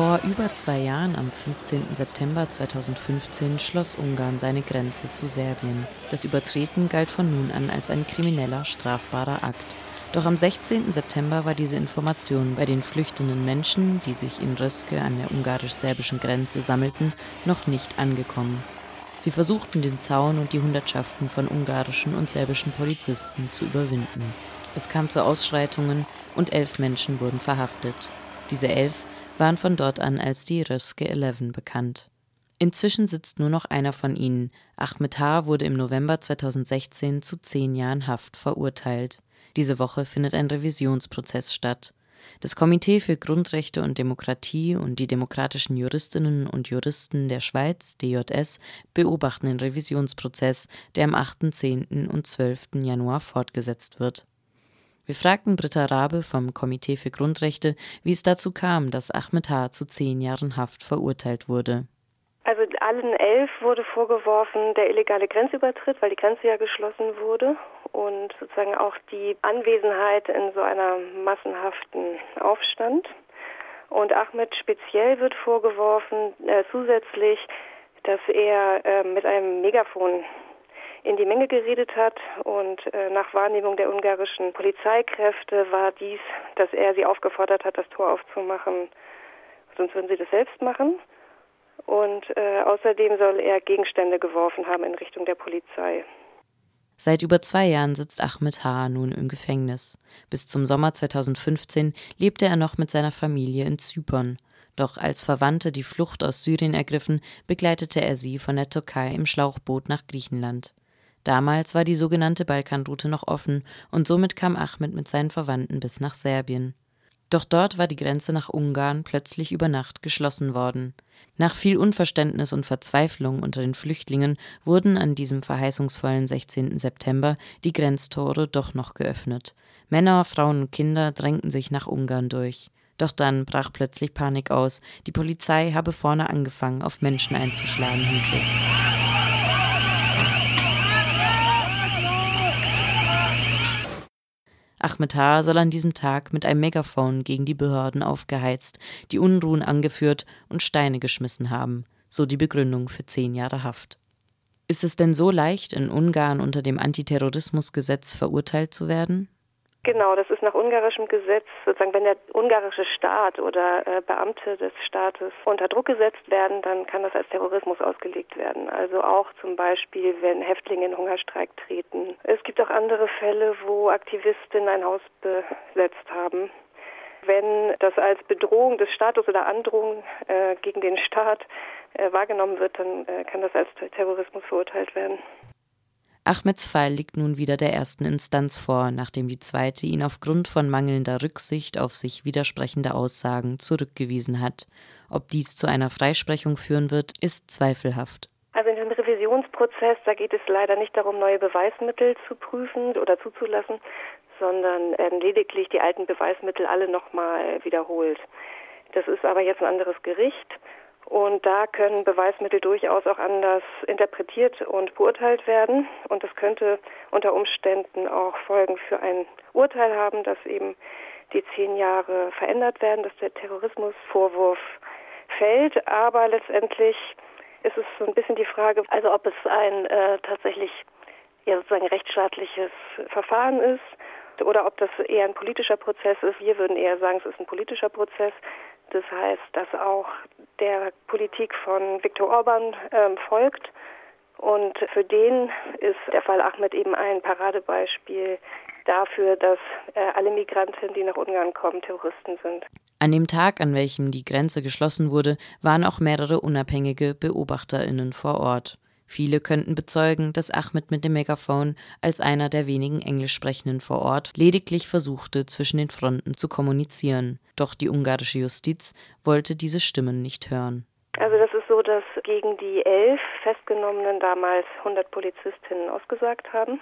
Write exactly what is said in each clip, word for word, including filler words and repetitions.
Vor über zwei Jahren, am fünfzehnten September zweitausendfünfzehn, schloss Ungarn seine Grenze zu Serbien. Das Übertreten galt von nun an als ein krimineller, strafbarer Akt. Doch am sechzehnten September war diese Information bei den flüchtenden Menschen, die sich in Röszke an der ungarisch-serbischen Grenze sammelten, noch nicht angekommen. Sie versuchten, den Zaun und die Hundertschaften von ungarischen und serbischen Polizisten zu überwinden. Es kam zu Ausschreitungen und elf Menschen wurden verhaftet. Diese elf waren von dort an als die Röszke elf bekannt. Inzwischen sitzt nur noch einer von ihnen. Ahmed H. wurde im November zweitausendsechzehn zu zehn Jahren Haft verurteilt. Diese Woche findet ein Revisionsprozess statt. Das Komitee für Grundrechte und Demokratie und die demokratischen Juristinnen und Juristen der Schweiz, D J S, beobachten den Revisionsprozess, der am achten, zehnten und zwölften Januar fortgesetzt wird. Wir fragten Britta Rabe vom Komitee für Grundrechte, wie es dazu kam, dass Ahmed H. zu zehn Jahren Haft verurteilt wurde. Also allen elf wurde vorgeworfen, der illegale Grenzübertritt, weil die Grenze ja geschlossen wurde. Und sozusagen auch die Anwesenheit in so einer massenhaften Aufstand. Und Ahmed speziell wird vorgeworfen, äh, zusätzlich, dass er äh, mit einem Megafon in die Menge geredet hat und äh, nach Wahrnehmung der ungarischen Polizeikräfte war dies, dass er sie aufgefordert hat, das Tor aufzumachen, sonst würden sie das selbst machen. Und äh, außerdem soll er Gegenstände geworfen haben in Richtung der Polizei. Seit über zwei Jahren sitzt Ahmed H. nun im Gefängnis. Bis zum Sommer zweitausendfünfzehn lebte er noch mit seiner Familie in Zypern. Doch als Verwandte die Flucht aus Syrien ergriffen, begleitete er sie von der Türkei im Schlauchboot nach Griechenland. Damals war die sogenannte Balkanroute noch offen und somit kam Ahmed mit seinen Verwandten bis nach Serbien. Doch dort war die Grenze nach Ungarn plötzlich über Nacht geschlossen worden. Nach viel Unverständnis und Verzweiflung unter den Flüchtlingen wurden an diesem verheißungsvollen sechzehnten September die Grenztore doch noch geöffnet. Männer, Frauen und Kinder drängten sich nach Ungarn durch. Doch dann brach plötzlich Panik aus. Die Polizei habe vorne angefangen, auf Menschen einzuschlagen, hieß es. Ahmed H. soll an diesem Tag mit einem Megafon gegen die Behörden aufgeheizt, die Unruhen angeführt und Steine geschmissen haben. So die Begründung für zehn Jahre Haft. Ist es denn so leicht, in Ungarn unter dem Antiterrorismusgesetz verurteilt zu werden? Genau, das ist nach ungarischem Gesetz, sozusagen, wenn der ungarische Staat oder äh, Beamte des Staates unter Druck gesetzt werden, dann kann das als Terrorismus ausgelegt werden. Also auch zum Beispiel, wenn Häftlinge in Hungerstreik treten. Es gibt auch andere Fälle, wo Aktivistinnen ein Haus besetzt haben. Wenn das als Bedrohung des Staates oder Androhung äh, gegen den Staat äh, wahrgenommen wird, dann äh, kann das als Terrorismus verurteilt werden. Ahmeds Fall liegt nun wieder der ersten Instanz vor, nachdem die zweite ihn aufgrund von mangelnder Rücksicht auf sich widersprechende Aussagen zurückgewiesen hat. Ob dies zu einer Freisprechung führen wird, ist zweifelhaft. Also in diesem Revisionsprozess, da geht es leider nicht darum, neue Beweismittel zu prüfen oder zuzulassen, sondern lediglich die alten Beweismittel alle nochmal wiederholt. Das ist aber jetzt ein anderes Gericht. Und da können Beweismittel durchaus auch anders interpretiert und beurteilt werden. Und das könnte unter Umständen auch Folgen für ein Urteil haben, dass eben die zehn Jahre verändert werden, dass der Terrorismusvorwurf fällt. Aber letztendlich ist es so ein bisschen die Frage, also ob es ein äh, tatsächlich ja sozusagen rechtsstaatliches Verfahren ist oder ob das eher ein politischer Prozess ist. Wir würden eher sagen, es ist ein politischer Prozess. Das heißt, dass auch der Politik von Viktor Orbán ähm, folgt. Und für den ist der Fall Ahmed eben ein Paradebeispiel dafür, dass äh, alle Migranten, die nach Ungarn kommen, Terroristen sind. An dem Tag, an welchem die Grenze geschlossen wurde, waren auch mehrere unabhängige BeobachterInnen vor Ort. Viele könnten bezeugen, dass Ahmed mit dem Megafon als einer der wenigen Englischsprechenden vor Ort lediglich versuchte, zwischen den Fronten zu kommunizieren. Doch die ungarische Justiz wollte diese Stimmen nicht hören. Also das ist so, dass gegen die elf Festgenommenen damals hundert Polizistinnen ausgesagt haben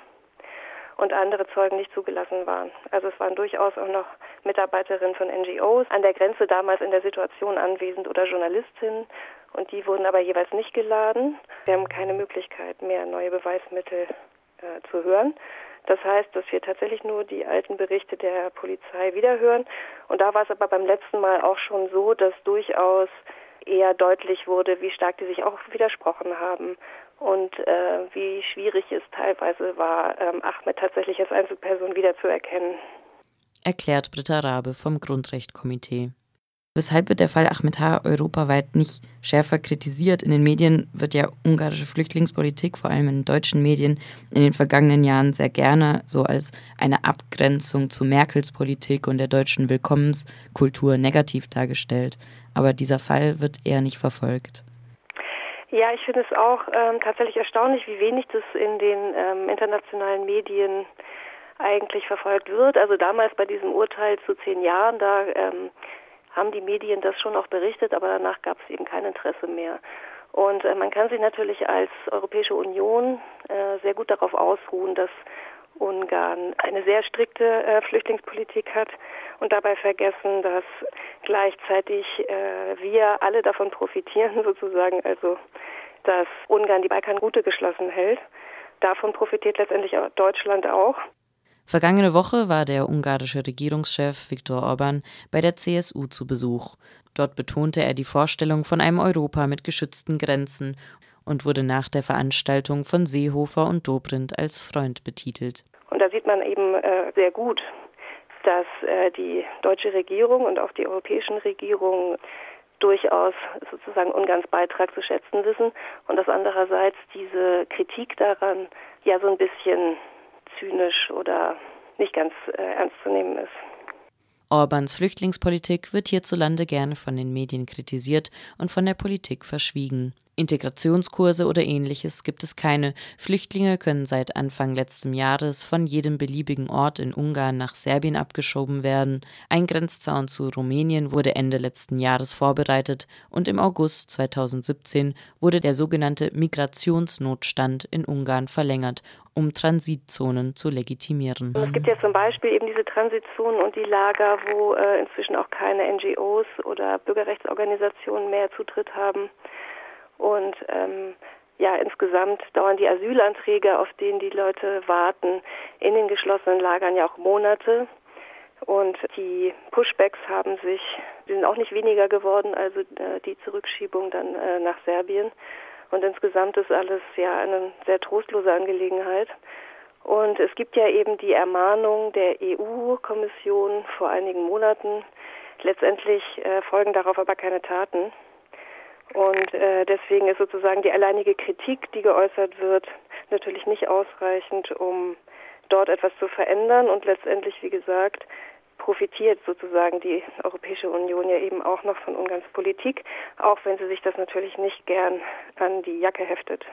und andere Zeugen nicht zugelassen waren. Also es waren durchaus auch noch Mitarbeiterinnen von N G Os an der Grenze damals in der Situation anwesend oder Journalistinnen. Und die wurden aber jeweils nicht geladen. Wir haben keine Möglichkeit mehr, neue Beweismittel äh, zu hören. Das heißt, dass wir tatsächlich nur die alten Berichte der Polizei wiederhören. Und da war es aber beim letzten Mal auch schon so, dass durchaus eher deutlich wurde, wie stark die sich auch widersprochen haben und äh, wie schwierig es teilweise war, ähm, Ahmed tatsächlich als Einzelperson wiederzuerkennen. Erklärt Britta Rabe vom Grundrechtkomitee. Weshalb wird der Fall Ahmed H. europaweit nicht schärfer kritisiert? In den Medien wird ja ungarische Flüchtlingspolitik, vor allem in deutschen Medien, in den vergangenen Jahren sehr gerne so als eine Abgrenzung zu Merkels Politik und der deutschen Willkommenskultur negativ dargestellt. Aber dieser Fall wird eher nicht verfolgt. Ja, ich finde es auch ähm, tatsächlich erstaunlich, wie wenig das in den ähm, internationalen Medien eigentlich verfolgt wird. Also damals bei diesem Urteil zu zehn Jahren, da ähm, haben die Medien das schon auch berichtet, aber danach gab es eben kein Interesse mehr. Und äh, man kann sich natürlich als Europäische Union äh, sehr gut darauf ausruhen, dass Ungarn eine sehr strikte äh, Flüchtlingspolitik hat und dabei vergessen, dass gleichzeitig äh, wir alle davon profitieren, sozusagen, also dass Ungarn die Balkanroute geschlossen hält. Davon profitiert letztendlich auch Deutschland auch. Vergangene Woche war der ungarische Regierungschef Viktor Orbán bei der C S U zu Besuch. Dort betonte er die Vorstellung von einem Europa mit geschützten Grenzen und wurde nach der Veranstaltung von Seehofer und Dobrindt als Freund betitelt. Und da sieht man eben äh, sehr gut, dass äh, die deutsche Regierung und auch die europäischen Regierungen durchaus sozusagen Ungarns Beitrag zu schätzen wissen und dass andererseits diese Kritik daran ja so ein bisschen zynisch oder nicht ganz äh, ernst zu nehmen ist. Orbáns Flüchtlingspolitik wird hierzulande gerne von den Medien kritisiert und von der Politik verschwiegen. Integrationskurse oder ähnliches gibt es keine. Flüchtlinge können seit Anfang letzten Jahres von jedem beliebigen Ort in Ungarn nach Serbien abgeschoben werden. Ein Grenzzaun zu Rumänien wurde Ende letzten Jahres vorbereitet und im August zweitausendsiebzehn wurde der sogenannte Migrationsnotstand in Ungarn verlängert, um Transitzonen zu legitimieren. Es gibt ja zum Beispiel eben diese Transitzonen und die Lager, wo äh, inzwischen auch keine N G Os oder Bürgerrechtsorganisationen mehr Zutritt haben. Und ähm, ja, insgesamt dauern die Asylanträge, auf denen die Leute warten, in den geschlossenen Lagern ja auch Monate. Und die Pushbacks haben sich, die sind auch nicht weniger geworden, also äh, die Zurückschiebung dann äh, nach Serbien. Und insgesamt ist alles ja eine sehr trostlose Angelegenheit. Und es gibt ja eben die Ermahnung der E U-Kommission vor einigen Monaten. Letztendlich äh, folgen darauf aber keine Taten. Und äh, deswegen ist sozusagen die alleinige Kritik, die geäußert wird, natürlich nicht ausreichend, um dort etwas zu verändern. Und letztendlich, wie gesagt, profitiert sozusagen die Europäische Union ja eben auch noch von Ungarns Politik, auch wenn sie sich das natürlich nicht gern an die Jacke heftet.